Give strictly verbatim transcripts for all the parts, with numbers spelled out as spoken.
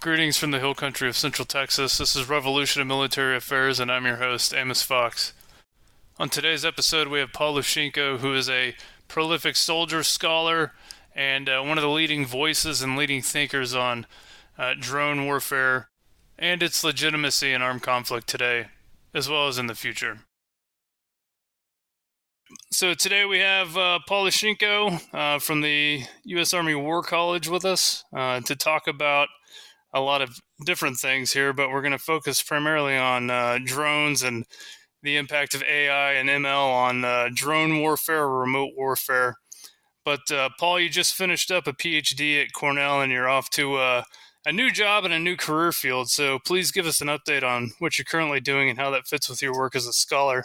Greetings from the Hill Country of Central Texas. This is Revolution of Military Affairs, and I'm your host, Amos Fox. On today's episode, we have Paul Lushenko, who is a prolific soldier, scholar, and uh, one of the leading voices and leading thinkers on uh, drone warfare and its legitimacy in armed conflict today, as well as in the future. So today we have uh, Paul Lushenko uh, from the U S Army War College with us uh, to talk about a lot of different things here, but we're going to focus primarily on uh, drones and the impact of A I and M L on uh, drone warfare or remote warfare. But uh, Paul, you just finished up a P H D at Cornell, and you're off to uh, a new job and a new career field. So please give us an update on what you're currently doing and how that fits with your work as a scholar.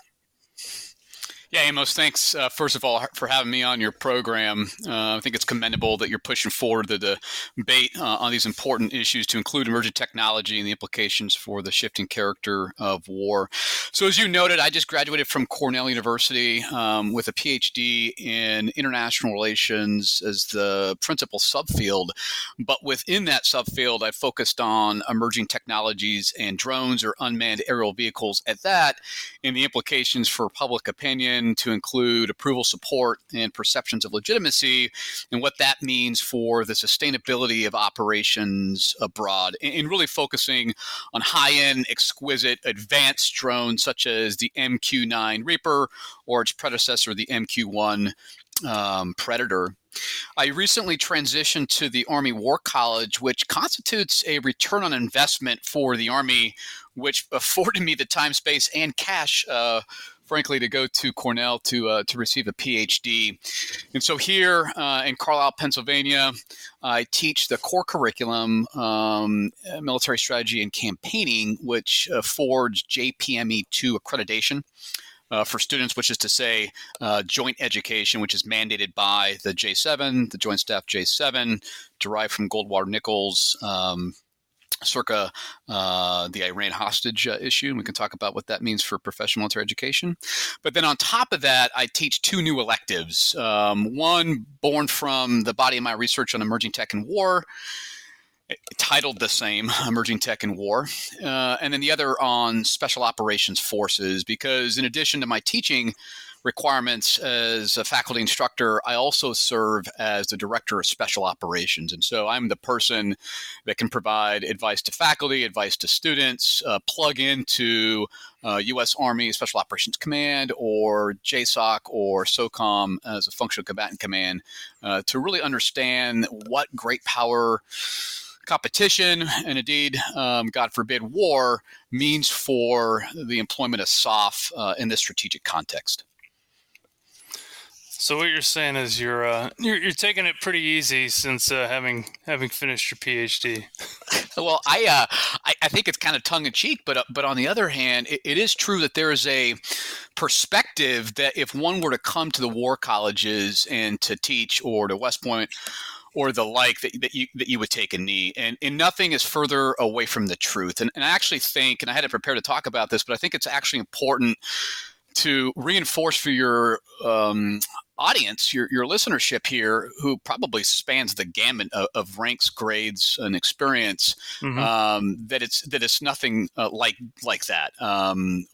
Yeah, Amos, thanks, uh, first of all, for having me on your program. Uh, I think it's commendable that you're pushing forward the debate uh, on these important issues to include emerging technology and the implications for the shifting character of war. So as you noted, I just graduated from Cornell University um, with a P H D in international relations as the principal subfield. But within that subfield, I focused on emerging technologies and drones or unmanned aerial vehicles at that and the implications for public opinion, to include approval, support, and perceptions of legitimacy, and what that means for the sustainability of operations abroad, and really focusing on high-end, exquisite, advanced drones such as the M Q nine Reaper or its predecessor, the M Q one um, Predator. I recently transitioned to the Army War College, which constitutes a return on investment for the Army, which afforded me the time, space, and cash uh, frankly, to go to Cornell to uh, to receive a P H D. And so here uh, in Carlisle, Pennsylvania, I teach the core curriculum, um, military strategy and campaigning, which affords J P M E two accreditation uh, for students, which is to say uh, joint education, which is mandated by the J seven, the Joint Staff J seven, derived from Goldwater Nichols, um circa uh, the Iran hostage uh, issue. And we can talk about what that means for professional military education. But then on top of that, I teach two new electives, um, one born from the body of my research on emerging tech and war, titled the same, Emerging Tech and War, uh, and then the other on special operations forces, because in addition to my teaching requirements as a faculty instructor, I also serve as the director of special operations. And so I'm the person that can provide advice to faculty, advice to students, uh, plug into uh, U S Army Special Operations Command or J SOC or SOCOM as a functional combatant command uh, to really understand what great power, competition, and indeed, um, God forbid, war means for the employment of S O F uh, in this strategic context. So what you're saying is you're uh, you're, you're taking it pretty easy since uh, having having finished your PhD. Well, I, uh, I I think it's kind of tongue in cheek, but uh, but on the other hand, it, it is true that there is a perspective that if one were to come to the war colleges and to teach or to West Point or the like, that that you that you would take a knee, and and nothing is further away from the truth. And and I actually think, and I hadn't prepared to talk about this, but I think it's actually important to reinforce for your um, audience, your your listenership here, who probably spans the gamut of, of ranks, grades, and experience, mm-hmm. um, that it's that it's nothing uh, like like that. Um,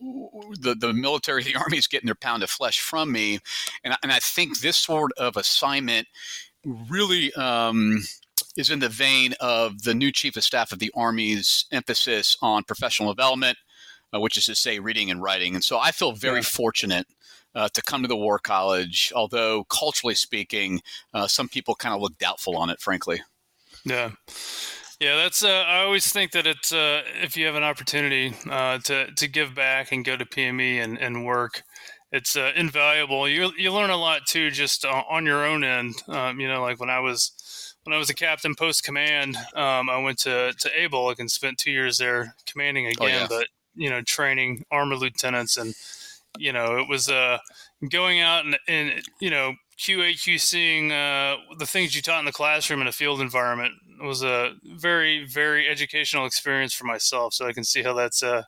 the the military, the Army is getting their pound of flesh from me, and and I think this sort of assignment really um, is in the vein of the new Chief of Staff of the Army's emphasis on professional development, Uh, which is to say reading and writing. And so I feel very yeah. fortunate uh, to come to the War College, although culturally speaking, uh, some people kind of look doubtful on it, frankly. Yeah. Yeah, that's. Uh, I always think that it's uh, if you have an opportunity uh, to, to give back and go to P M E and, and work, it's uh, invaluable. You you learn a lot, too, just on your own end. Um, you know, like when I was When I was a captain post-command, um, I went to, to ABEL and spent two years there commanding again, oh, yeah. but you know, training armor lieutenants, and, you know, it was uh, going out and, and you know, Q A Q C'ing uh, the things you taught in the classroom in a field environment. It was a very, very educational experience for myself. So I can see how that's uh,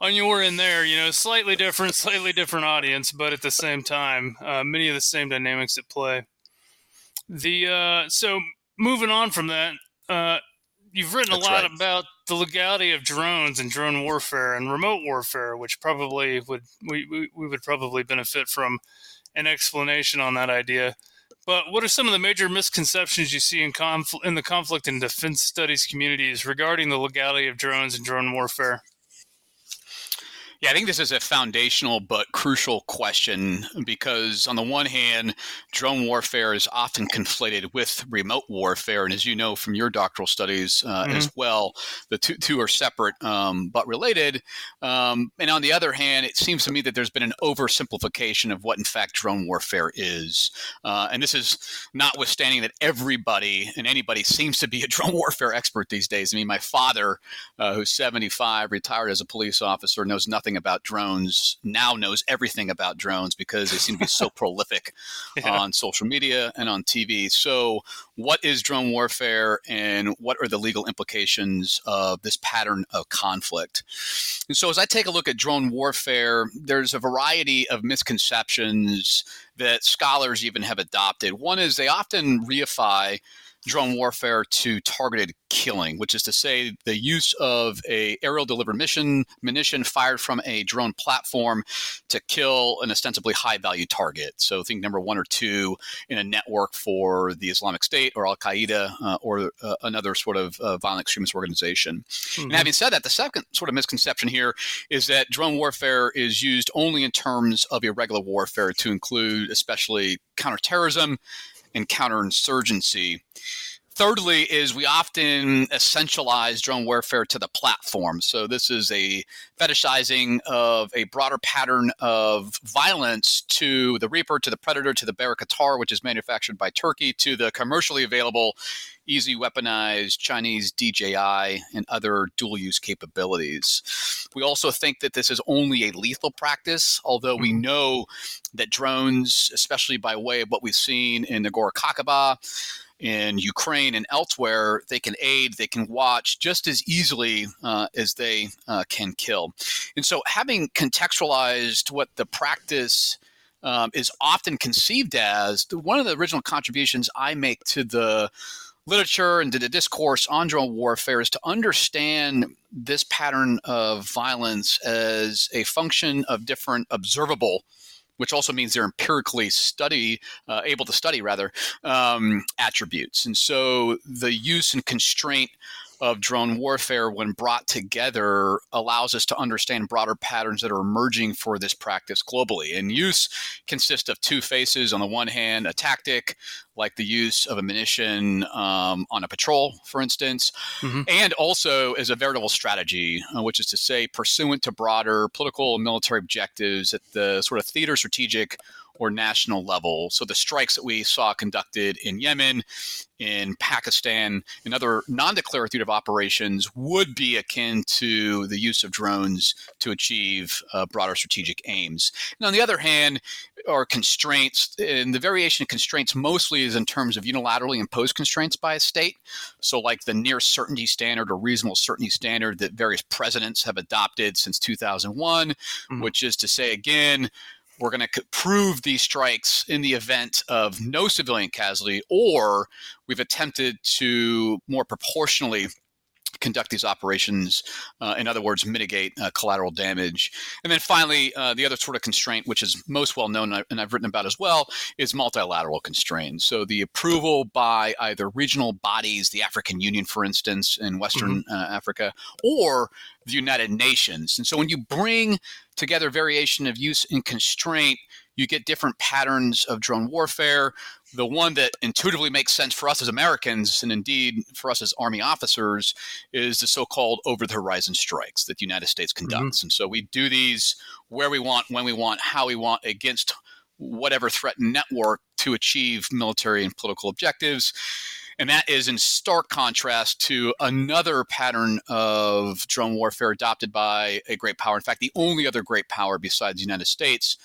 on your end there, you know, slightly different, slightly different audience, but at the same time, uh, many of the same dynamics at play. The uh, so moving on from that, uh, you've written that's a lot right. about the legality of drones and drone warfare and remote warfare, which probably would we, we, we would probably benefit from an explanation on that idea. But what are some of the major misconceptions you see in confl- in the conflict and defense studies communities regarding the legality of drones and drone warfare? Yeah, I think this is a foundational but crucial question, because on the one hand, drone warfare is often conflated with remote warfare. And as you know from your doctoral studies uh, mm-hmm. as well, the two, two are separate um, but related. Um, and on the other hand, it seems to me that there's been an oversimplification of what, in fact, drone warfare is. Uh, and this is notwithstanding that everybody and anybody seems to be a drone warfare expert these days. I mean, my father, uh, who's seventy-five, retired as a police officer, knows nothing about drones, now knows everything about drones because they seem to be so prolific yeah. on social media and on T V. So what is drone warfare, and what are the legal implications of this pattern of conflict? And so as I take a look at drone warfare, there's a variety of misconceptions that scholars even have adopted. One is they often reify drone warfare to targeted killing, which is to say the use of a aerial delivered mission, munition fired from a drone platform to kill an ostensibly high-value target. So think number one or two in a network for the Islamic State or Al-Qaeda uh, or uh, another sort of uh, violent extremist organization. Mm-hmm. And having said that, the second sort of misconception here is that drone warfare is used only in terms of irregular warfare to include especially counterterrorism and counterinsurgency. Thirdly is we often essentialize drone warfare to the platform. So this is a fetishizing of a broader pattern of violence to the Reaper, to the Predator, to the Barakatar, which is manufactured by Turkey, to the commercially available, easy weaponized Chinese D J I and other dual-use capabilities. We also think that this is only a lethal practice, although we know that drones, especially by way of what we've seen in Nagorno-Karabakh, in Ukraine and elsewhere, they can aid, they can watch just as easily uh, as they uh, can kill. And so having contextualized what the practice um, is often conceived as, one of the original contributions I make to the literature and to the discourse on drone warfare is to understand this pattern of violence as a function of different observable, which also means they're empirically study, uh, able to study rather, um, attributes. And so the use and constraint of drone warfare when brought together allows us to understand broader patterns that are emerging for this practice globally. And use consists of two faces. On the one hand, a tactic, like the use of a munition um, on a patrol, for instance, mm-hmm. and also as a veritable strategy, uh, which is to say pursuant to broader political and military objectives at the sort of theater strategic or national level. So the strikes that we saw conducted in Yemen, in Pakistan, and other non-declarative operations would be akin to the use of drones to achieve uh, broader strategic aims. And on the other hand, are constraints, and the variation of constraints mostly is in terms of unilaterally imposed constraints by a state. So like the near certainty standard or reasonable certainty standard that various presidents have adopted since two thousand one, mm-hmm. which is to say, again, we're going to prove these strikes in the event of no civilian casualty, or we've attempted to more proportionally conduct these operations, uh, in other words, mitigate uh, collateral damage. And then finally, uh, the other sort of constraint, which is most well known and I've written about as well, is multilateral constraints. So the approval by either regional bodies, the African Union, for instance, in Western mm-hmm. uh, Africa, or the United Nations. And so when you bring together variation of use and constraint, you get different patterns of drone warfare. The one that intuitively makes sense for us as Americans, and indeed for us as Army officers, is the so-called over-the-horizon strikes that the United States conducts. Mm-hmm. And so we do these where we want, when we want, how we want, against whatever threatened network to achieve military and political objectives. And that is in stark contrast to another pattern of drone warfare adopted by a great power. In fact, the only other great power besides the United States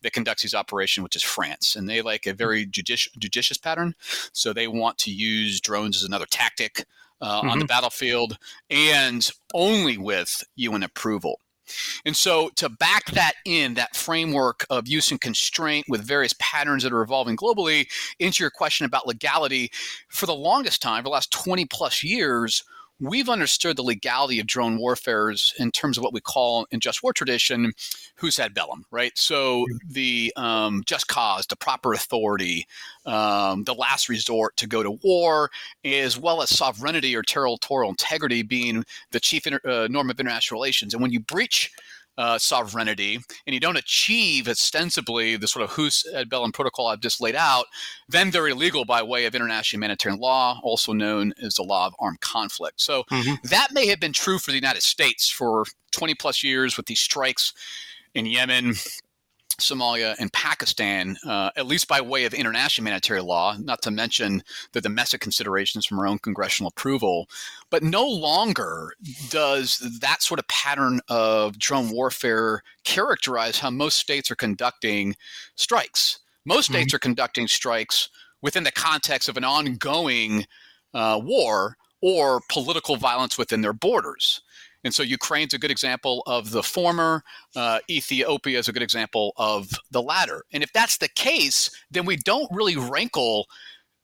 that conducts these operations, which is France. And they like a very judici- judicious pattern. So they want to use drones as another tactic uh, mm-hmm. on the battlefield, and only with U N approval. And so to back that in, that framework of use and constraint with various patterns that are evolving globally, into your question about legality, for the longest time, for the last twenty plus years, we've understood the legality of drone warfares in terms of what we call in just war tradition, jus ad bellum, right? So the um, just cause, the proper authority, um, the last resort to go to war, as well as sovereignty or territorial integrity being the chief inter- uh, norm of international relations. And when you breach Uh, sovereignty, and you don't achieve ostensibly the sort of jus ad bellum protocol I've just laid out, then they're illegal by way of international humanitarian law, also known as the law of armed conflict. So mm-hmm. that may have been true for the United States for twenty plus years with these strikes in Yemen, Somalia, and Pakistan, uh, at least by way of international humanitarian law, not to mention the domestic considerations from our own congressional approval. But no longer does that sort of pattern of drone warfare characterize how most states are conducting strikes. Most states mm-hmm. are conducting strikes within the context of an ongoing uh, war or political violence within their borders. And so Ukraine's a good example of the former. Uh, Ethiopia is a good example of the latter. And if that's the case, then we don't really rankle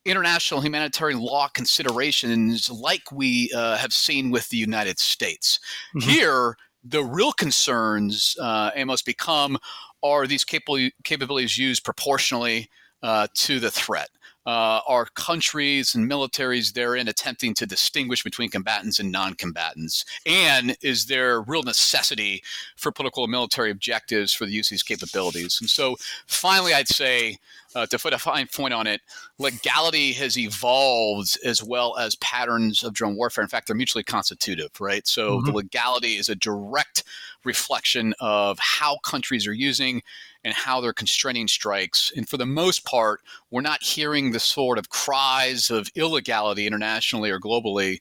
international humanitarian law considerations like we uh, have seen with the United States. Mm-hmm. Here, the real concerns, uh, Amos, become are these capable, capabilities used proportionally uh, to the threat. Uh, are countries and militaries therein attempting to distinguish between combatants and non-combatants? And is there real necessity for political and military objectives for the use of these capabilities? And so finally, I'd say, uh, to put a fine point on it, legality has evolved as well as patterns of drone warfare. In fact, they're mutually constitutive, right? So mm-hmm. the legality is a direct reflection of how countries are using and how they're constraining strikes. And for the most part, we're not hearing the sort of cries of illegality internationally or globally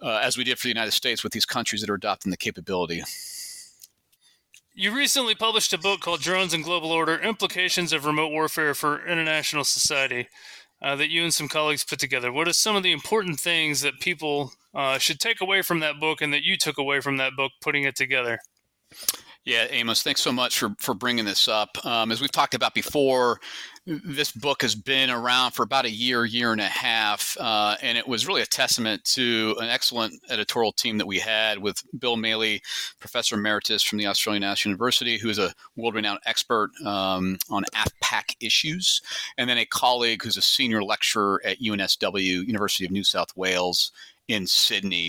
uh, as we did for the United States with these countries that are adopting the capability. You recently published a book called Drones and Global Order, Implications of Remote Warfare for International Society uh, that you and some colleagues put together. What are some of the important things that people uh, should take away from that book, and that you took away from that book putting it together? Yeah, Amos, thanks so much for, for bringing this up. Um, as we've talked about before, this book has been around for about a year, year and a half, uh, and it was really a testament to an excellent editorial team that we had with Bill Maley, Professor Emeritus from the Australian National University, who is a world-renowned expert um, on AFPAC issues, and then a colleague who's a senior lecturer at U N S W, University of New South Wales, in Sydney.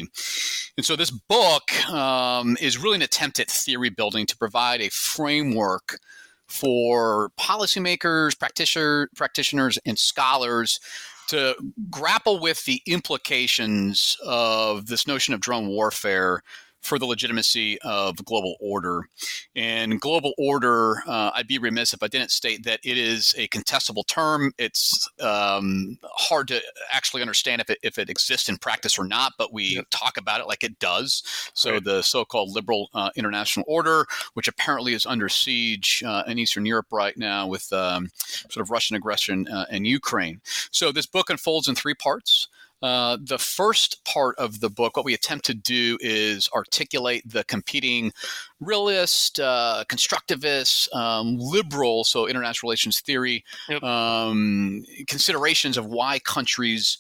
And so this book um, is really an attempt at theory building to provide a framework for policymakers, practitioner, practitioners, and scholars to grapple with the implications of this notion of drone warfare for the legitimacy of global order. And global order, uh, I'd be remiss if I didn't state that it is a contestable term. It's um, hard to actually understand if it, if it exists in practice or not, but we yeah. talk about it like it does. So right. the so-called liberal uh, international order, which apparently is under siege uh, in Eastern Europe right now with um, sort of Russian aggression uh, in Ukraine. So this book unfolds in three parts. Uh, the first part of the book, what we attempt to do is articulate the competing realist, uh, constructivist, um, liberal, so international relations theory, yep. um, considerations of why countries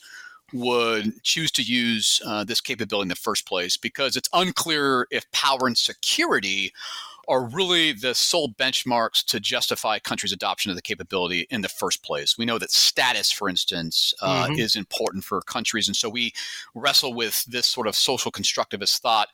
would choose to use uh, this capability in the first place, because it's unclear if power and security are really the sole benchmarks to justify countries' adoption of the capability in the first place. We know that status, for instance, uh, mm-hmm. is important for countries. And so we wrestle with this sort of social constructivist thought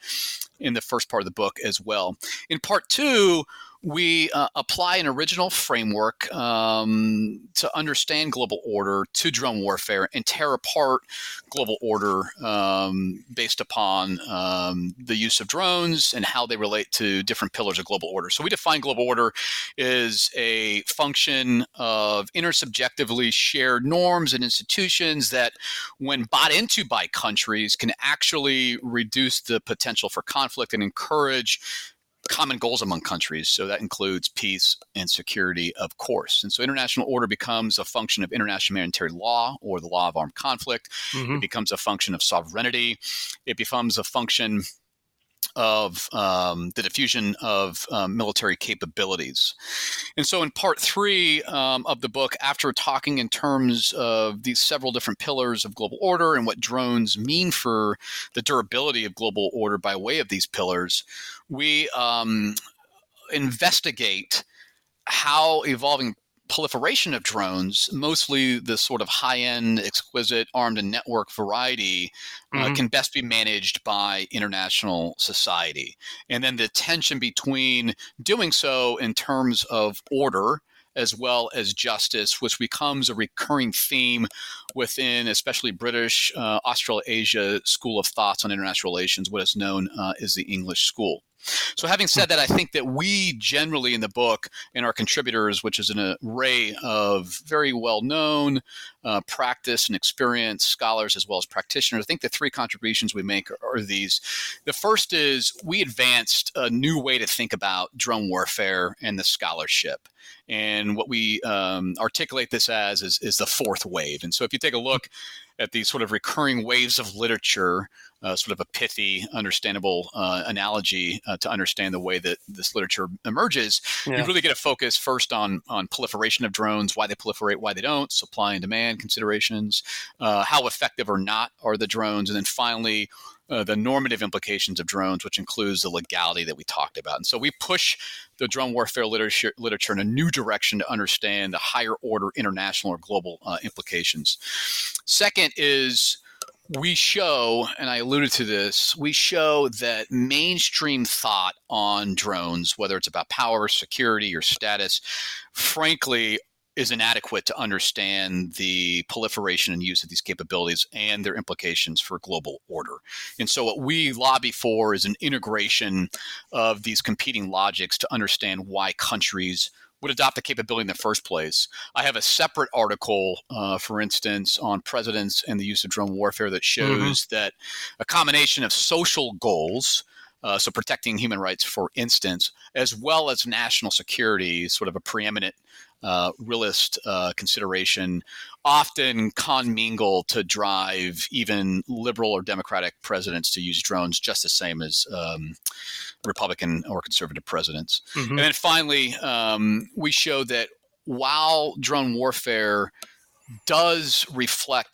in the first part of the book as well. In part two, we uh, apply an original framework um, to understand global order to drone warfare and tear apart global order um, based upon um, the use of drones and how they relate to different pillars of global order. So we define global order as a function of intersubjectively shared norms and institutions that, when bought into by countries, can actually reduce the potential for conflict and encourage common goals among countries. So that includes peace and security, of course. And so international order becomes a function of international humanitarian law, or the law of armed conflict. Mm-hmm. It becomes a function of sovereignty. It becomes a function of um, the diffusion of um, military capabilities. And so in part three um, of the book, after talking in terms of these several different pillars of global order and what drones mean for the durability of global order by way of these pillars, we um, investigate how evolving proliferation of drones, mostly the sort of high-end, exquisite, armed and network variety, mm-hmm. uh, can best be managed by international society. And then the tension between doing so in terms of order as well as justice, which becomes a recurring theme within especially British uh, Australasia school of thoughts on international relations, what is known uh, as the English school. So having said that, I think that we generally in the book and our contributors, which is an array of very well-known uh, practice and experienced scholars as well as practitioners, I think the three contributions we make are these. The first is we advanced a new way to think about drone warfare and the scholarship. And what we um, articulate this as is, is the fourth wave. And so if you take a look at these sort of recurring waves of literature, uh, sort of a pithy, understandable uh, analogy uh, to understand the way that this literature emerges, yeah. you really get a focus first on on proliferation of drones, why they proliferate, why they don't, supply and demand considerations, uh, how effective or not are the drones, and then finally, Uh, the normative implications of drones, which includes the legality that we talked about. And so we push the drone warfare literature, literature in a new direction to understand the higher order international or global uh, implications. Second is we show, and I alluded to this, we show that mainstream thought on drones, whether it's about power, security, or status, frankly, is inadequate to understand the proliferation and use of these capabilities and their implications for global order. And so what we lobby for is an integration of these competing logics to understand why countries would adopt the capability in the first place. I have a separate article, uh, for instance, on presidents and the use of drone warfare that shows mm-hmm. that a combination of social goals, Uh, so protecting human rights, for instance, as well as national security, sort of a preeminent uh, realist uh, consideration, often commingle to drive even liberal or democratic presidents to use drones just the same as um, Republican or conservative presidents. Mm-hmm. And then finally, um, we show that while drone warfare does reflect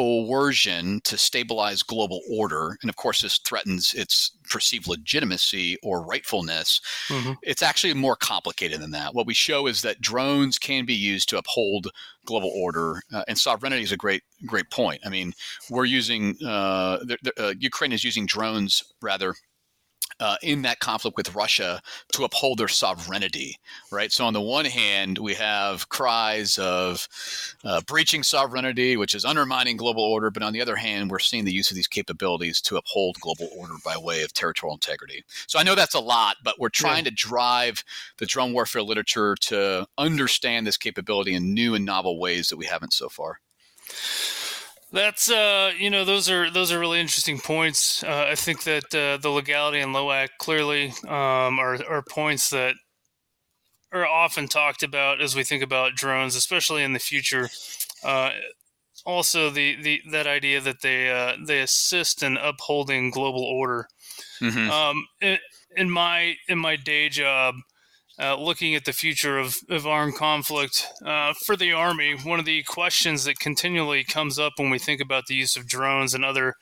coercion to stabilize global order, and of course this threatens its perceived legitimacy or rightfulness, mm-hmm. it's actually more complicated than that. What we show is that drones can be used to uphold global order, uh, and sovereignty is a great great point. I mean, we're using uh, the, the, uh, Ukraine is using drones rather Uh, in that conflict with Russia to uphold their sovereignty, right? So on the one hand, we have cries of uh, breaching sovereignty, which is undermining global order. But on the other hand, we're seeing the use of these capabilities to uphold global order by way of territorial integrity. So I know that's a lot, but we're trying yeah. to drive the drone warfare literature to understand this capability in new and novel ways that we haven't so far. That's, uh, you know, those are those are really interesting points. Uh, I think that uh, the legality and L O A C clearly um, are, are points that are often talked about as we think about drones, especially in the future. Uh, also, the, the that idea that they uh, they assist in upholding global order. Mm-hmm. Um, in, in my in my day job, Uh, looking at the future of, of armed conflict uh, for the Army, one of the questions that continually comes up when we think about the use of drones and other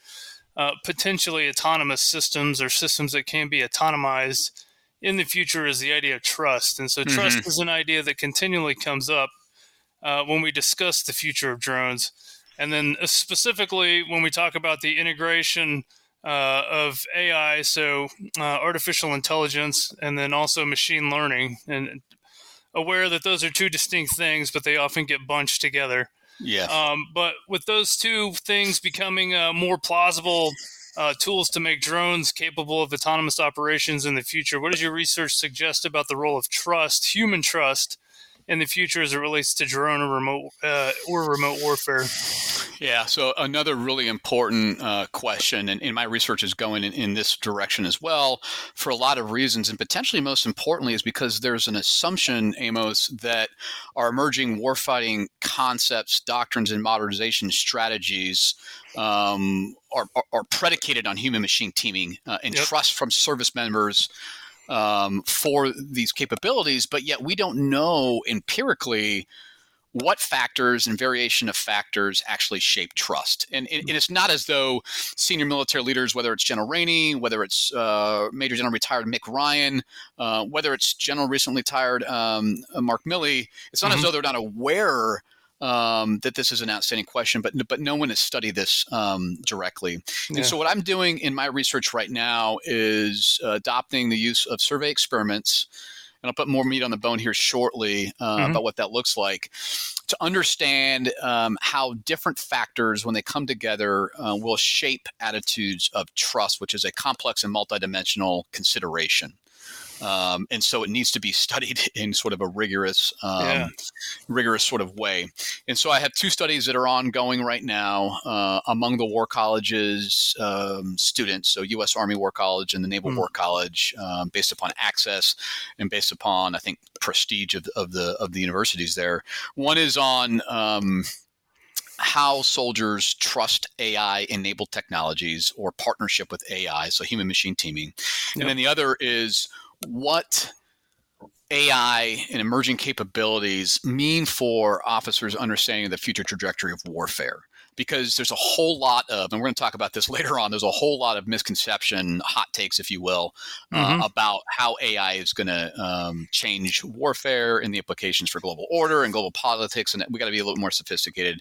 uh, potentially autonomous systems or systems that can be autonomized in the future is the idea of trust. And so trust mm-hmm. is an idea that continually comes up uh, when we discuss the future of drones. And then specifically when we talk about the integration Uh, of A I, so uh, artificial intelligence, and then also machine learning, and aware that those are two distinct things, but they often get bunched together. Yeah. Um, but with those two things becoming uh, more plausible uh, tools to make drones capable of autonomous operations in the future, what does your research suggest about the role of trust, human trust, in the future as it relates to drone or remote uh, or remote warfare? Yeah, so another really important uh, question, and, and my research is going in, in this direction as well for a lot of reasons, and potentially most importantly is because there's an assumption, Amos, that our emerging warfighting concepts, doctrines, and modernization strategies um, are, are, are predicated on human-machine teaming uh, and yep. trust from service members Um, for these capabilities, but yet we don't know empirically what factors and variation of factors actually shape trust. And, and, and it's not as though senior military leaders, whether it's General Rainey, whether it's uh, Major General retired Mick Ryan, uh, whether it's General recently retired um, Mark Milley, it's not mm-hmm. as though they're not aware Um, that this is an outstanding question, but but no one has studied this um, directly. Yeah. And so what I'm doing in my research right now is uh, adopting the use of survey experiments, and I'll put more meat on the bone here shortly uh, mm-hmm. about what that looks like, to understand um, how different factors, when they come together, uh, will shape attitudes of trust, which is a complex and multidimensional consideration. Um, and so it needs to be studied in sort of a rigorous, um, yeah. rigorous sort of way. And so I have two studies that are ongoing right now uh, among the War College's um, students, so U S Army War College and the Naval mm. War College, um, based upon access and based upon, I think, prestige of, of the of the universities there. One is on um, how soldiers trust A I-enabled technologies or partnership with A I, so human-machine teaming. Yep. And then the other is what A I and emerging capabilities mean for officers' understanding of the future trajectory of warfare. Because there's a whole lot of, and we're going to talk about this later on, there's a whole lot of misconception, hot takes, if you will, mm-hmm. uh, about how A I is going to um, change warfare and the implications for global order and global politics. And we got to be a little more sophisticated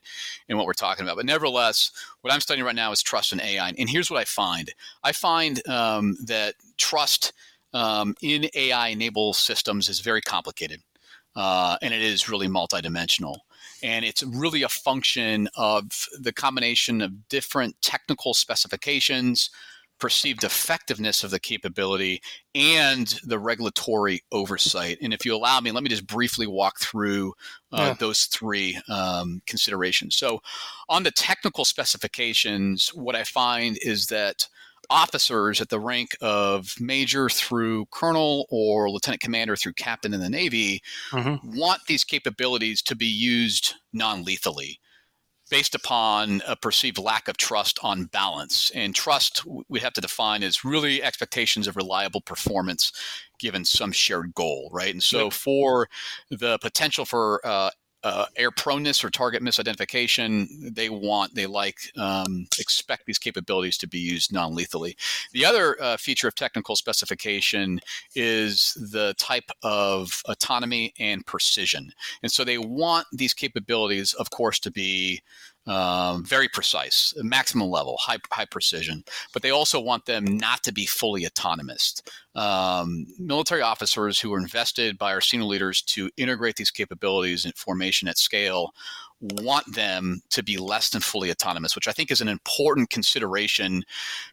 in what we're talking about. But nevertheless, what I'm studying right now is trust in A I. And here's what I find. I find um, that trust Um, in A I-enabled systems is very complicated, uh, and it is really multidimensional. And it's really a function of the combination of different technical specifications, perceived effectiveness of the capability, and the regulatory oversight. And if you allow me, let me just briefly walk through uh, yeah. those three um, considerations. So on the technical specifications, what I find is that officers at the rank of major through colonel or lieutenant commander through captain in the Navy mm-hmm. want these capabilities to be used non-lethally based upon a perceived lack of trust on balance. And trust we have to define as really expectations of reliable performance given some shared goal, right? And so yep. for the potential for uh, Uh, air proneness or target misidentification, they want, they like, um, expect these capabilities to be used non-lethally. The other uh, feature of technical specification is the type of autonomy and precision. And so they want these capabilities, of course, to be Um, very precise, maximum level, high high precision, but they also want them not to be fully autonomous. Um, military officers who are invested by our senior leaders to integrate these capabilities in formation at scale want them to be less than fully autonomous, which I think is an important consideration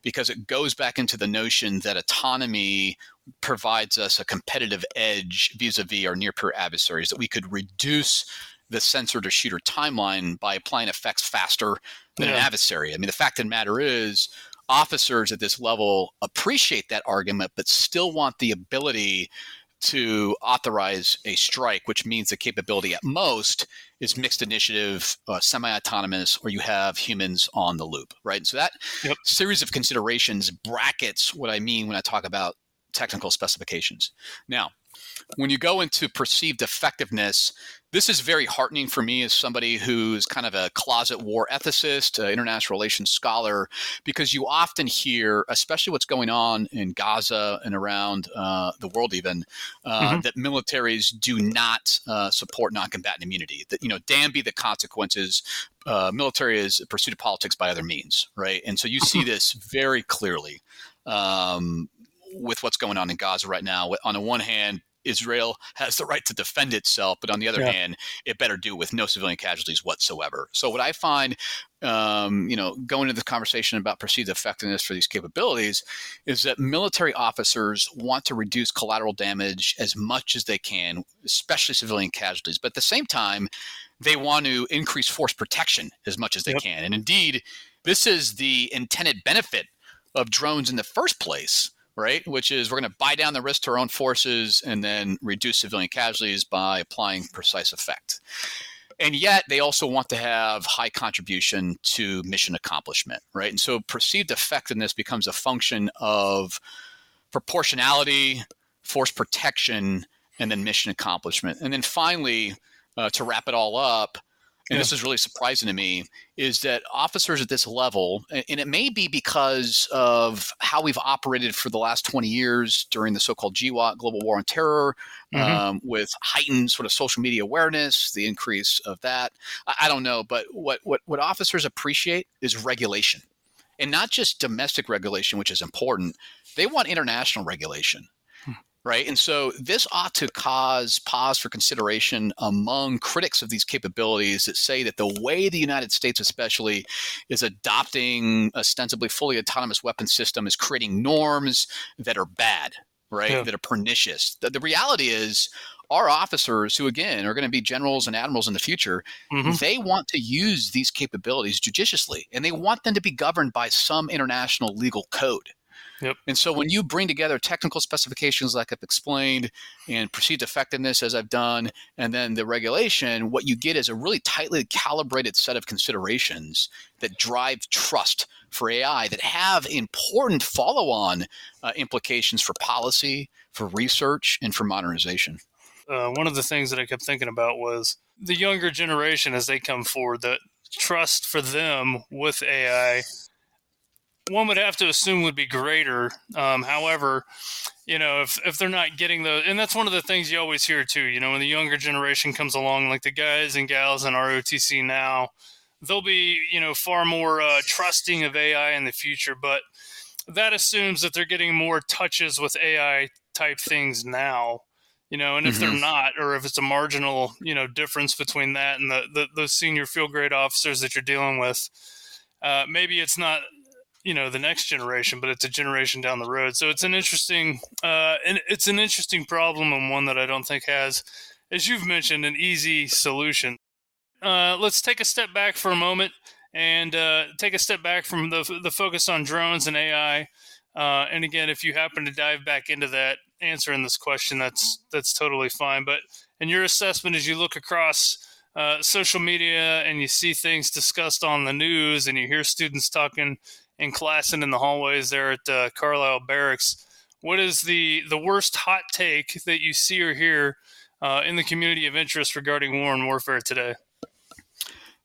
because it goes back into the notion that autonomy provides us a competitive edge vis-a-vis our near-peer adversaries, that we could reduce the sensor to shooter timeline by applying effects faster than yeah. an adversary. I mean, the fact of the matter is officers at this level appreciate that argument, but still want the ability to authorize a strike, which means the capability at most is mixed initiative, uh, semi-autonomous, or you have humans on the loop, right? And so that yep. series of considerations brackets what I mean when I talk about technical specifications. Now, when you go into perceived effectiveness, this is very heartening for me as somebody who's kind of a closet war ethicist, uh, international relations scholar, because you often hear, especially what's going on in Gaza and around uh, the world even, uh, mm-hmm. that militaries do not uh, support non-combatant immunity. That, you know, damn be the consequences. Uh, military is pursuit of politics by other means, right? And so you see this very clearly um, with what's going on in Gaza right now. On the one hand, Israel has the right to defend itself, but on the other yeah. hand, it better do with no civilian casualties whatsoever. So what I find, um, you know, going into the conversation about perceived effectiveness for these capabilities is that military officers want to reduce collateral damage as much as they can, especially civilian casualties. But at the same time, they want to increase force protection as much as they yep. can. And indeed, this is the intended benefit of drones in the first place, right? Which is we're going to buy down the risk to our own forces and then reduce civilian casualties by applying precise effect. And yet they also want to have high contribution to mission accomplishment, right? And so perceived effectiveness becomes a function of proportionality, force protection, and then mission accomplishment. And then finally, uh, to wrap it all up, and yeah. this is really surprising to me, is that officers at this level, and it may be because of how we've operated for the last twenty years during the so-called G W O T, Global War on Terror, mm-hmm. um, with heightened sort of social media awareness, the increase of that. I, I don't know, but what, what, what officers appreciate is regulation. And not just domestic regulation, which is important. They want international regulation. Right. And so this ought to cause pause for consideration among critics of these capabilities that say that the way the United States especially is adopting ostensibly fully autonomous weapon system is creating norms that are bad, right, yeah. that are pernicious. The, the reality is our officers who, again, are going to be generals and admirals in the future, mm-hmm. they want to use these capabilities judiciously, and they want them to be governed by some international legal code. Yep. And so when you bring together technical specifications like I've explained and perceived effectiveness as I've done, and then the regulation, what you get is a really tightly calibrated set of considerations that drive trust for A I that have important follow-on uh, implications for policy, for research, and for modernization. Uh, one of the things that I kept thinking about was the younger generation as they come forward, that trust for them with A I one would have to assume would be greater. Um, however, you know, if, if they're not getting those, and that's one of the things you always hear too, you know, when the younger generation comes along, like the guys and gals in R O T C now, they'll be, you know, far more uh, trusting of A I in the future, but that assumes that they're getting more touches with A I type things now, you know, and if mm-hmm. they're not, or if it's a marginal, you know, difference between that and the, the those senior field grade officers that you're dealing with, uh, maybe it's not, you know, the next generation, but it's a generation down the road. So it's an interesting, uh, and it's an interesting problem, and one that I don't think has, as you've mentioned, an easy solution. Uh, let's take a step back for a moment and uh, take a step back from the the focus on drones and A I. Uh, and again, if you happen to dive back into that answering this question, that's that's totally fine. But in your assessment, as you look across uh, social media and you see things discussed on the news, and you hear students talking in class and in the hallways there at uh, Carlisle Barracks, what is the, the worst hot take that you see or hear uh, in the community of interest regarding war and warfare today?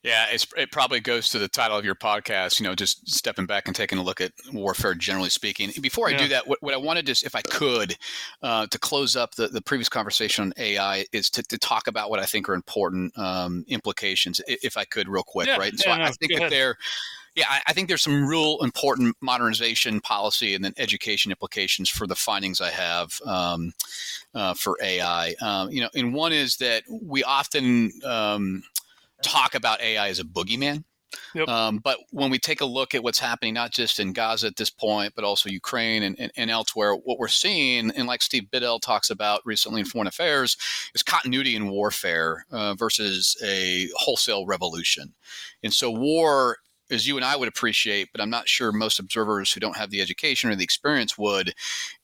Yeah, it's, it probably goes to the title of your podcast, you know, just stepping back and taking a look at warfare, generally speaking. Before I yeah. do that, what, what I wanted to, if I could, uh, to close up the, the previous conversation on A I is to, to talk about what I think are important um, implications, if I could, real quick, yeah, right? So yeah, I, no, I think that they're... Yeah, I think there's some real important modernization policy and then education implications for the findings I have um, uh, for A I. Um, you know, and one is that we often um, talk about A I as a boogeyman. Yep. Um, but when we take a look at what's happening, not just in Gaza at this point, but also Ukraine and, and, and elsewhere, what we're seeing, and like Steve Biddell talks about recently in Foreign Affairs, is continuity in warfare uh, versus a wholesale revolution. And so war, as you and I would appreciate, but I'm not sure most observers who don't have the education or the experience would,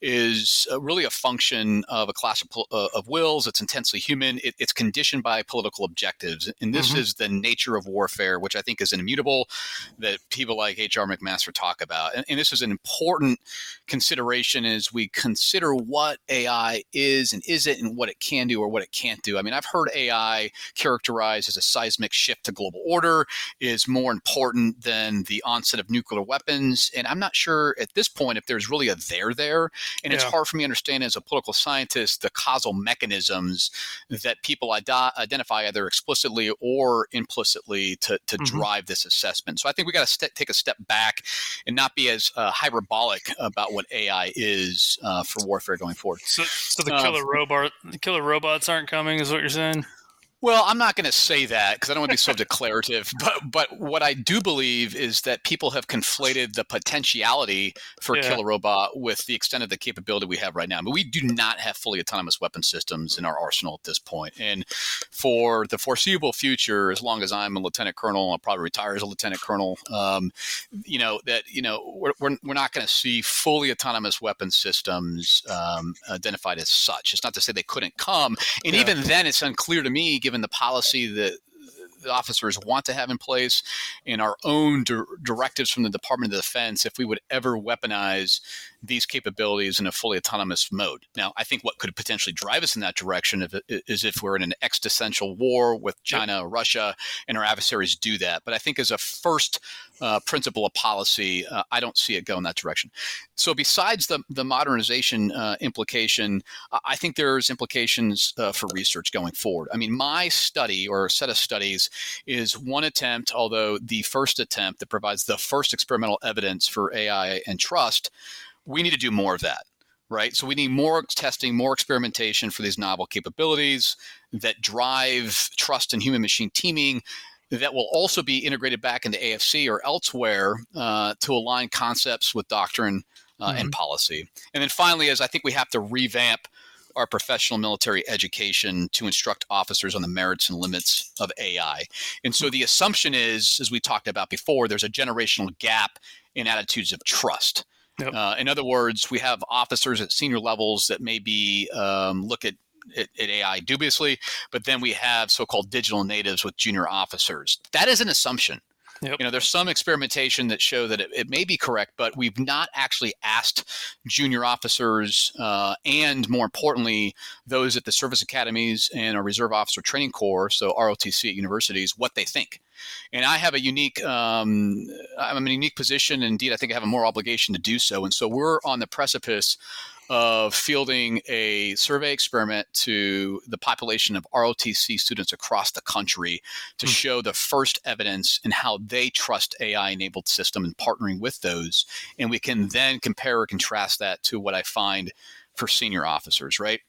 is really a function of a clash of, uh, of wills. It's intensely human. It, it's conditioned by political objectives. And this mm-hmm. is the nature of warfare, which I think is immutable, that people like H R. McMaster talk about. And, and this is an important consideration as we consider what A I is and isn't and what it can do or what it can't do. I mean, I've heard A I characterized as a seismic shift to global order is more important than the onset of nuclear weapons. And I'm not sure at this point if there's really a there there. And yeah. it's hard for me to understand as a political scientist the causal mechanisms that people ad- identify either explicitly or implicitly to, to mm-hmm. drive this assessment. So I think we got to st- take a step back and not be as uh, hyperbolic about what A I is uh, for warfare going forward. So, so the killer uh, robot, the killer robots aren't coming is what you're saying? Well, I'm not going to say that because I don't want to be so declarative, but but what I do believe is that people have conflated the potentiality for yeah. killer robot with the extent of the capability we have right now. But we do not have fully autonomous weapon systems in our arsenal at this point. And for the foreseeable future, as long as I'm a lieutenant colonel, and I'll probably retire as a lieutenant colonel, um, you know, that, you know, we're, we're, we're not going to see fully autonomous weapon systems um, identified as such. It's not to say they couldn't come. And yeah. even then, it's unclear to me, given the policy that the officers want to have in place and our own dir- directives from the Department of Defense, if we would ever weaponize these capabilities in a fully autonomous mode. Now, I think what could potentially drive us in that direction if, is if we're in an existential war with China, yep. Russia, and our adversaries do that. But I think as a first uh, principle of policy, uh, I don't see it go in that direction. So besides the, the modernization uh, implication, I think there's implications uh, for research going forward. I mean, my study or set of studies is one attempt, although the first attempt that provides the first experimental evidence for A I and trust. We need to do more of that, right? So we need more testing, more experimentation for these novel capabilities that drive trust in human-machine teaming that will also be integrated back into A F C or elsewhere uh, to align concepts with doctrine uh, mm-hmm. and policy. And then finally, is I think we have to revamp our professional military education to instruct officers on the merits and limits of A I. And so the assumption is, as we talked about before, there's a generational gap in attitudes of trust. Yep. Uh, in other words, we have officers at senior levels that maybe um, look at At, at A I dubiously, but then we have so-called digital natives with junior officers. That is an assumption. Yep. You know, there's some experimentation that show that it, it may be correct, but we've not actually asked junior officers uh, and, more importantly, those at the service academies and our Reserve Officer Training Corps, so R O T C at universities, what they think. And I have a unique, um, I'm in a unique position. Indeed, I think I have a moral obligation to do so. And so we're on the precipice of fielding a survey experiment to the population of R O T C students across the country to mm. show the first evidence in how they trust A I-enabled system and partnering with those. And we can then compare or contrast that to what I find for senior officers, right?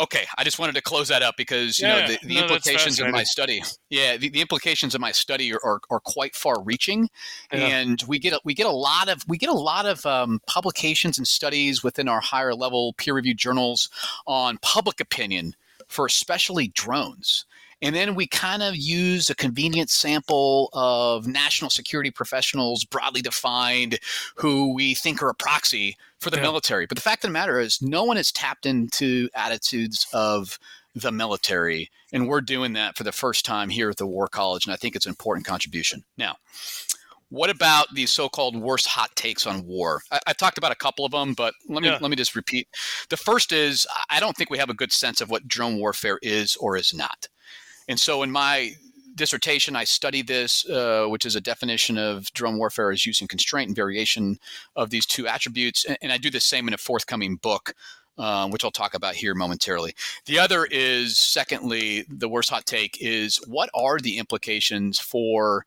Okay, I just wanted to close that up because you yeah, know the, the no, implications of my study. Yeah, the, the implications of my study are, are, are quite far-reaching, yeah. and we get a, we get a lot of we get a lot of um, publications and studies within our higher-level peer-reviewed journals on public opinion for especially drones. And then we kind of use a convenient sample of national security professionals, broadly defined, who we think are a proxy for the yeah. military. But the fact of the matter is no one has tapped into attitudes of the military. And we're doing that for the first time here at the War College. And I think it's an important contribution. Now, what about these so-called worst hot takes on war? I, I've talked about a couple of them, but let me yeah. let me just repeat. The first is I don't think we have a good sense of what drone warfare is or is not. And so in my dissertation, I studied this, uh, which is a definition of drone warfare as using constraint and variation of these two attributes. And, and I do the same in a forthcoming book, uh, which I'll talk about here momentarily. The other is, secondly, the worst hot take is, what are the implications for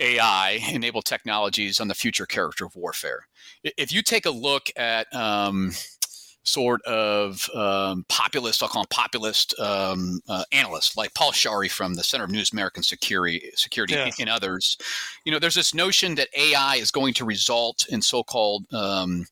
A I-enabled technologies on the future character of warfare? If you take a look at um, sort of um, populist, I'll call them populist um, uh, analysts, like Paul Scharre from the Center of New American Security, Security yeah. and, and others, you know, there's this notion that A I is going to result in so-called um,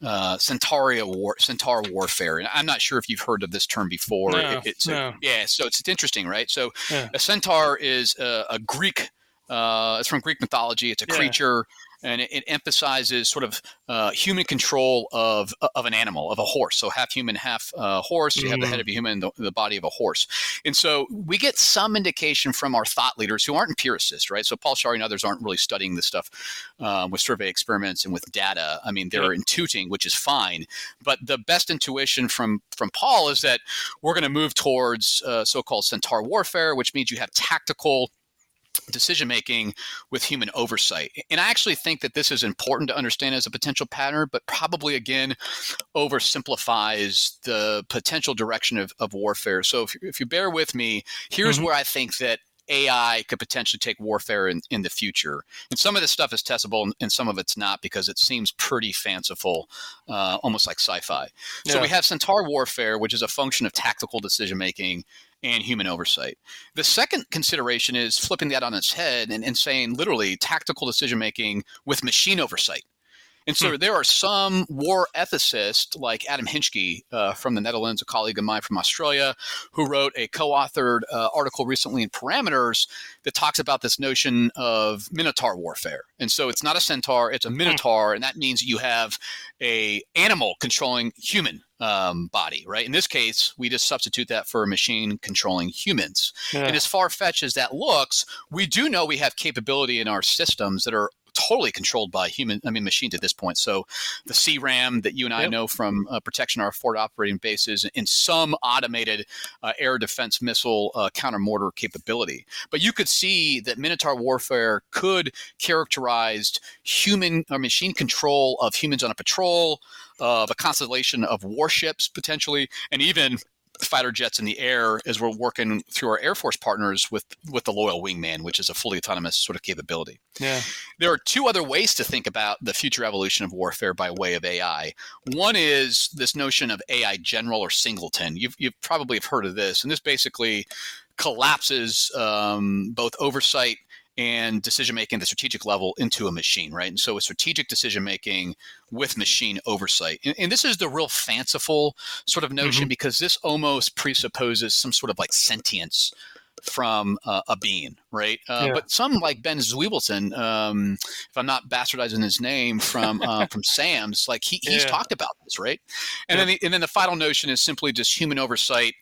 uh, Centauri war, Centaur warfare. And I'm not sure if you've heard of this term before. No, it, it's no. A, yeah, so it's, it's interesting, right? So yeah. a centaur is a, a Greek Uh, it's from Greek mythology. It's a yeah. creature, and it, it emphasizes sort of uh, human control of of an animal, of a horse. So half human, half uh, horse. You mm-hmm. have the head of a human, the, the body of a horse. And so we get some indication from our thought leaders who aren't empiricists, right? So Paul Scharre and others aren't really studying this stuff uh, with survey experiments and with data. I mean, they're yeah. intuiting, which is fine. But the best intuition from from Paul is that we're going to move towards uh, so-called centaur warfare, which means you have tactical decision-making with human oversight. And I actually think that this is important to understand as a potential pattern, but probably, again, oversimplifies the potential direction of, of warfare. So if, if you bear with me, here's mm-hmm. where I think that A I could potentially take warfare in, in the future. And some of this stuff is testable and, and some of it's not, because it seems pretty fanciful, uh, almost like sci-fi. Yeah. So we have Centaur warfare, which is a function of tactical decision-making and human oversight. The second consideration is flipping that on its head and, and saying literally tactical decision-making with machine oversight. And so hmm. there are some war ethicists like Adam Hinschke uh, from the Netherlands, a colleague of mine from Australia, who wrote a co-authored uh, article recently in Parameters that talks about this notion of minotaur warfare. And so it's not a centaur, it's a minotaur, and that means you have a animal controlling human um, body, right? In this case, we just substitute that for a machine controlling humans. Yeah. And as far-fetched as that looks, we do know we have capability in our systems that are totally controlled by human, I mean, machines at this point. So the C RAM that you and I yep. know from uh, protection of our forward operating bases, and some automated uh, air defense missile uh, counter mortar capability. But you could see that minotaur warfare could characterize human or machine control of humans on a patrol, uh, of a constellation of warships potentially, and even fighter jets in the air, as we're working through our Air Force partners with with the Loyal Wingman, which is a fully autonomous sort of capability. Yeah. There are two other ways to think about the future evolution of warfare by way of A I. One is this notion of A I general or singleton. You've, you've probably have heard of this, and this basically collapses um, both oversight and decision-making at the strategic level into a machine, right? And so it's strategic decision-making with machine oversight. And, and this is the real fanciful sort of notion, mm-hmm. because this almost presupposes some sort of like sentience from uh, a being, right? Uh, yeah. But some like Ben Zwiebelson, um, if I'm not bastardizing his name, from uh, from SAMS, like he, he's yeah. talked about this, right? And, yeah. then the, and then the final notion is simply just human oversight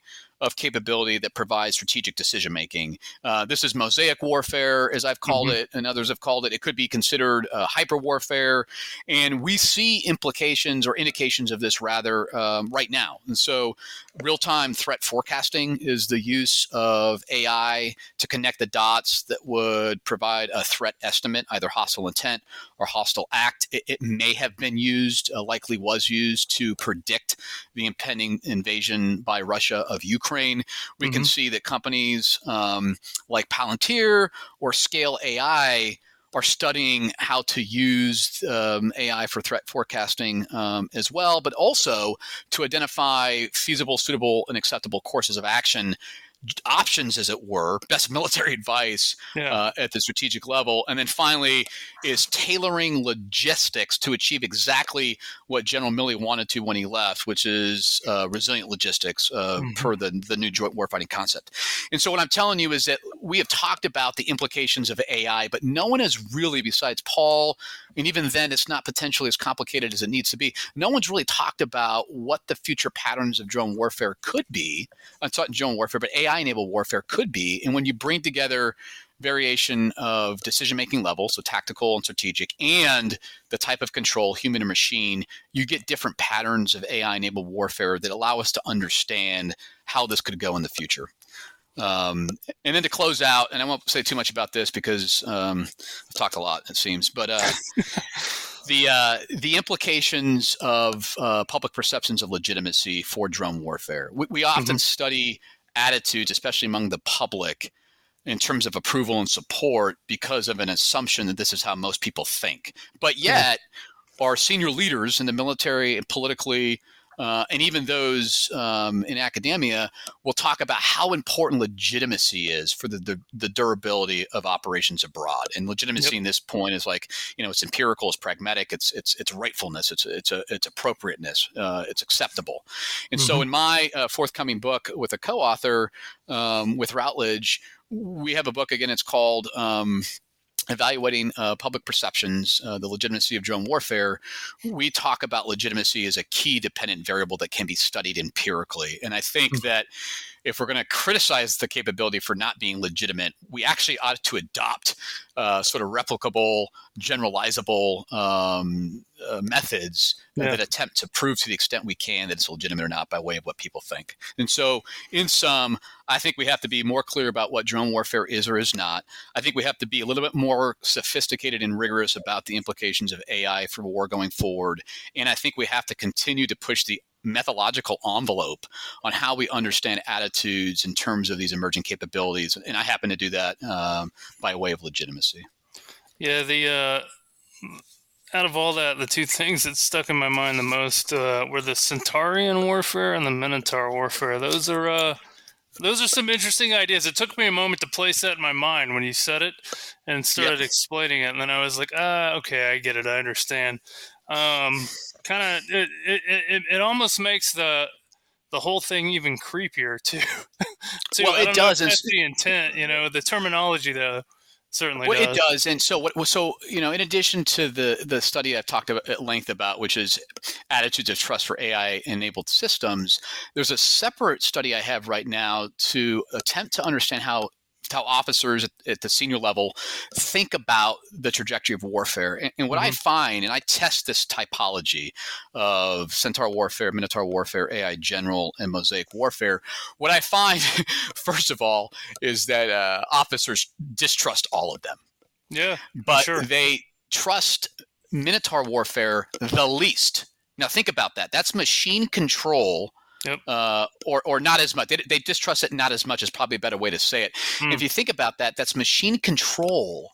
of capability that provides strategic decision-making. Uh, this is mosaic warfare, as I've called mm-hmm. it, and others have called it. It could be considered uh, hyper warfare. And we see implications or indications of this rather um, right now. And so real-time threat forecasting is the use of A I to connect the dots that would provide a threat estimate, either hostile intent or hostile act. It, it may have been used, uh, likely was used, to predict the impending invasion by Russia of Ukraine. Ukraine, we mm-hmm. can see that companies um, like Palantir or Scale A I are studying how to use um, A I for threat forecasting um, as well, but also to identify feasible, suitable, and acceptable courses of action, options, as it were, best military advice yeah. uh, at the strategic level. And then finally is tailoring logistics to achieve exactly what General Milley wanted to when he left, which is uh, resilient logistics uh, mm-hmm. per the, the new joint warfighting concept. And so what I'm telling you is that we have talked about the implications of A I, but no one has really, besides Paul, and even then it's not potentially as complicated as it needs to be, no one's really talked about what the future patterns of drone warfare could be. I'm talking drone warfare, but A I enabled warfare could be. And when you bring together variation of decision-making level, so tactical and strategic, and the type of control, human and machine, you get different patterns of A I enabled warfare that allow us to understand how this could go in the future. Um, and then to close out, and I won't say too much about this because um, I've talked a lot, it seems, but uh, the uh, the implications of uh, public perceptions of legitimacy for drone warfare. We, we often mm-hmm. study attitudes, especially among the public, in terms of approval and support because of an assumption that this is how most people think. But yet, mm-hmm. our senior leaders in the military and politically Uh, and even those um, in academia will talk about how important legitimacy is for the the, the durability of operations abroad. And legitimacy yep. in this point is like, you know, it's empirical, it's pragmatic, it's it's it's rightfulness, it's it's a, it's appropriateness, uh, it's acceptable. And mm-hmm. so, in my uh, forthcoming book with a co-author um, with Routledge, we have a book again. It's called Um, Evaluating uh, Public Perceptions, uh, the Legitimacy of Drone Warfare. We talk about legitimacy as a key dependent variable that can be studied empirically. And I think mm-hmm. that if we're going to criticize the capability for not being legitimate, we actually ought to adopt uh, sort of replicable, generalizable um, uh, methods yeah. that attempt to prove to the extent we can that it's legitimate or not by way of what people think. And so in sum, I think we have to be more clear about what drone warfare is or is not. I think we have to be a little bit more sophisticated and rigorous about the implications of A I for war going forward. And I think we have to continue to push the methodological envelope on how we understand attitudes in terms of these emerging capabilities. And I happen to do that um, by way of legitimacy. Yeah, the uh, out of all that, the two things that stuck in my mind the most uh, were the Centaurian warfare and the Minotaur warfare. Those are... Uh... Those are some interesting ideas. It took me a moment to place that in my mind when you said it and started yep. explaining it. And then I was like, ah, okay, I get it. I understand. Um, kind of, it, it, it, it almost makes the, the whole thing even creepier too. too. Well, it does. That's the intent, you know, the terminology though. Certainly well, does. It does. And so, what, so you know, in addition to the the study I've talked about at length about, which is attitudes of trust for A I-enabled systems, there's a separate study I have right now to attempt to understand how how officers at, at the senior level think about the trajectory of warfare. And, and what mm-hmm. I find, and I test this typology of Centaur warfare, Minotaur warfare, A I general, and mosaic warfare, what I find, first of all, is that uh, officers distrust all of them. Yeah, But sure. they trust Minotaur warfare the least. Now think about that. That's machine control. Yep. Uh, or, or not as much. They, they distrust it not as much is probably a better way to say it. Mm. If you think about that, that's machine control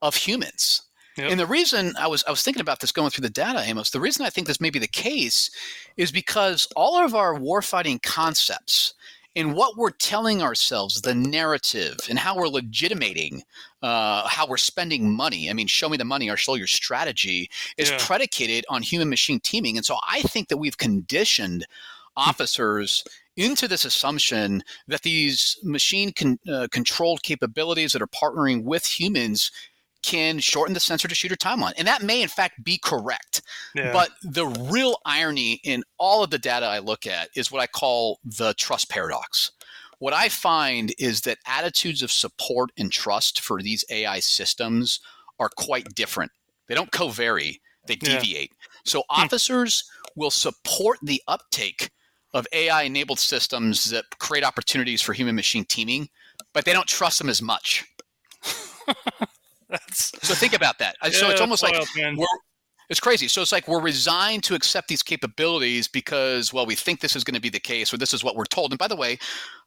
of humans. Yep. And the reason I was I was thinking about this going through the data, Amos, the reason I think this may be the case is because all of our warfighting concepts and what we're telling ourselves, the narrative, and how we're legitimating uh, how we're spending money. I mean, show me the money or show your strategy is yeah. predicated on human-machine teaming. And so I think that we've conditioned officers into this assumption that these machine con- uh, controlled capabilities that are partnering with humans can shorten the sensor to shooter timeline. And that may in fact be correct. Yeah. But the real irony in all of the data I look at is what I call the trust paradox. What I find is that attitudes of support and trust for these A I systems are quite different. They don't co-vary, they deviate. Yeah. So officers hmm. will support the uptake of A I-enabled systems that create opportunities for human-machine teaming, but they don't trust them as much. That's, so think about that. Yeah, so it's almost like wild, we're, it's crazy. So it's like we're resigned to accept these capabilities because, well, we think this is going to be the case or this is what we're told. And by the way,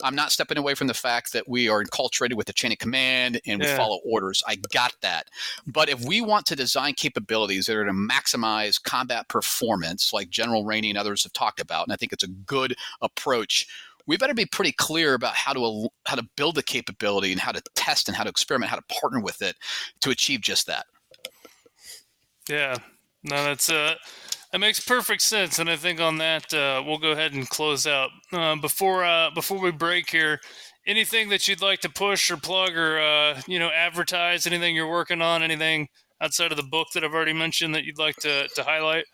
I'm not stepping away from the fact that we are enculturated with the chain of command and we yeah. follow orders. I got that. But if we want to design capabilities that are to maximize combat performance, like General Rainey and others have talked about, and I think it's a good approach, we better be pretty clear about how to how to build the capability and how to test and how to experiment, how to partner with it to achieve just that. Yeah. No, that's uh, that makes perfect sense, and I think on that uh, we'll go ahead and close out uh, before uh, before we break here. Anything that you'd like to push or plug or uh, you know advertise? Anything you're working on? Anything outside of the book that I've already mentioned that you'd like to to highlight?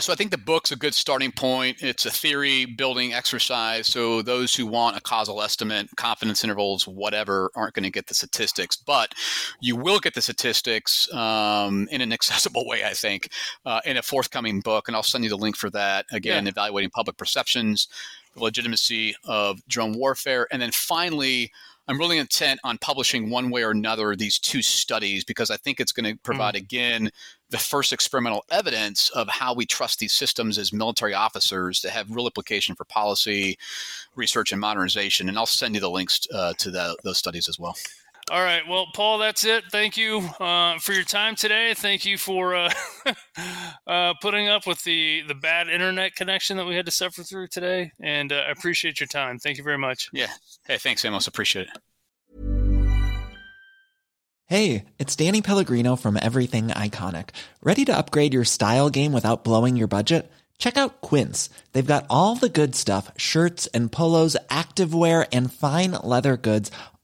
So I think the book's a good starting point. It's a theory building exercise. So those who want a causal estimate, confidence intervals, whatever, aren't going to get the statistics, but you will get the statistics um, in an accessible way, I think, uh, in a forthcoming book. And I'll send you the link for that. Again, yeah. Evaluating public perceptions, the legitimacy of drone warfare. And then finally, I'm really intent on publishing one way or another these two studies, because I think it's going to provide, mm-hmm. again, the first experimental evidence of how we trust these systems as military officers to have real application for policy, research, and modernization. And I'll send you the links uh, to the, those studies as well. All right. Well, Paul, that's it. Thank you uh, for your time today. Thank you for uh, uh, putting up with the, the bad internet connection that we had to suffer through today. And I uh, appreciate your time. Thank you very much. Yeah. Hey, thanks, Amos. Appreciate it. Hey, it's Danny Pellegrino from Everything Iconic. Ready to upgrade your style game without blowing your budget? Check out Quince. They've got all the good stuff, shirts and polos, activewear, and fine leather goods,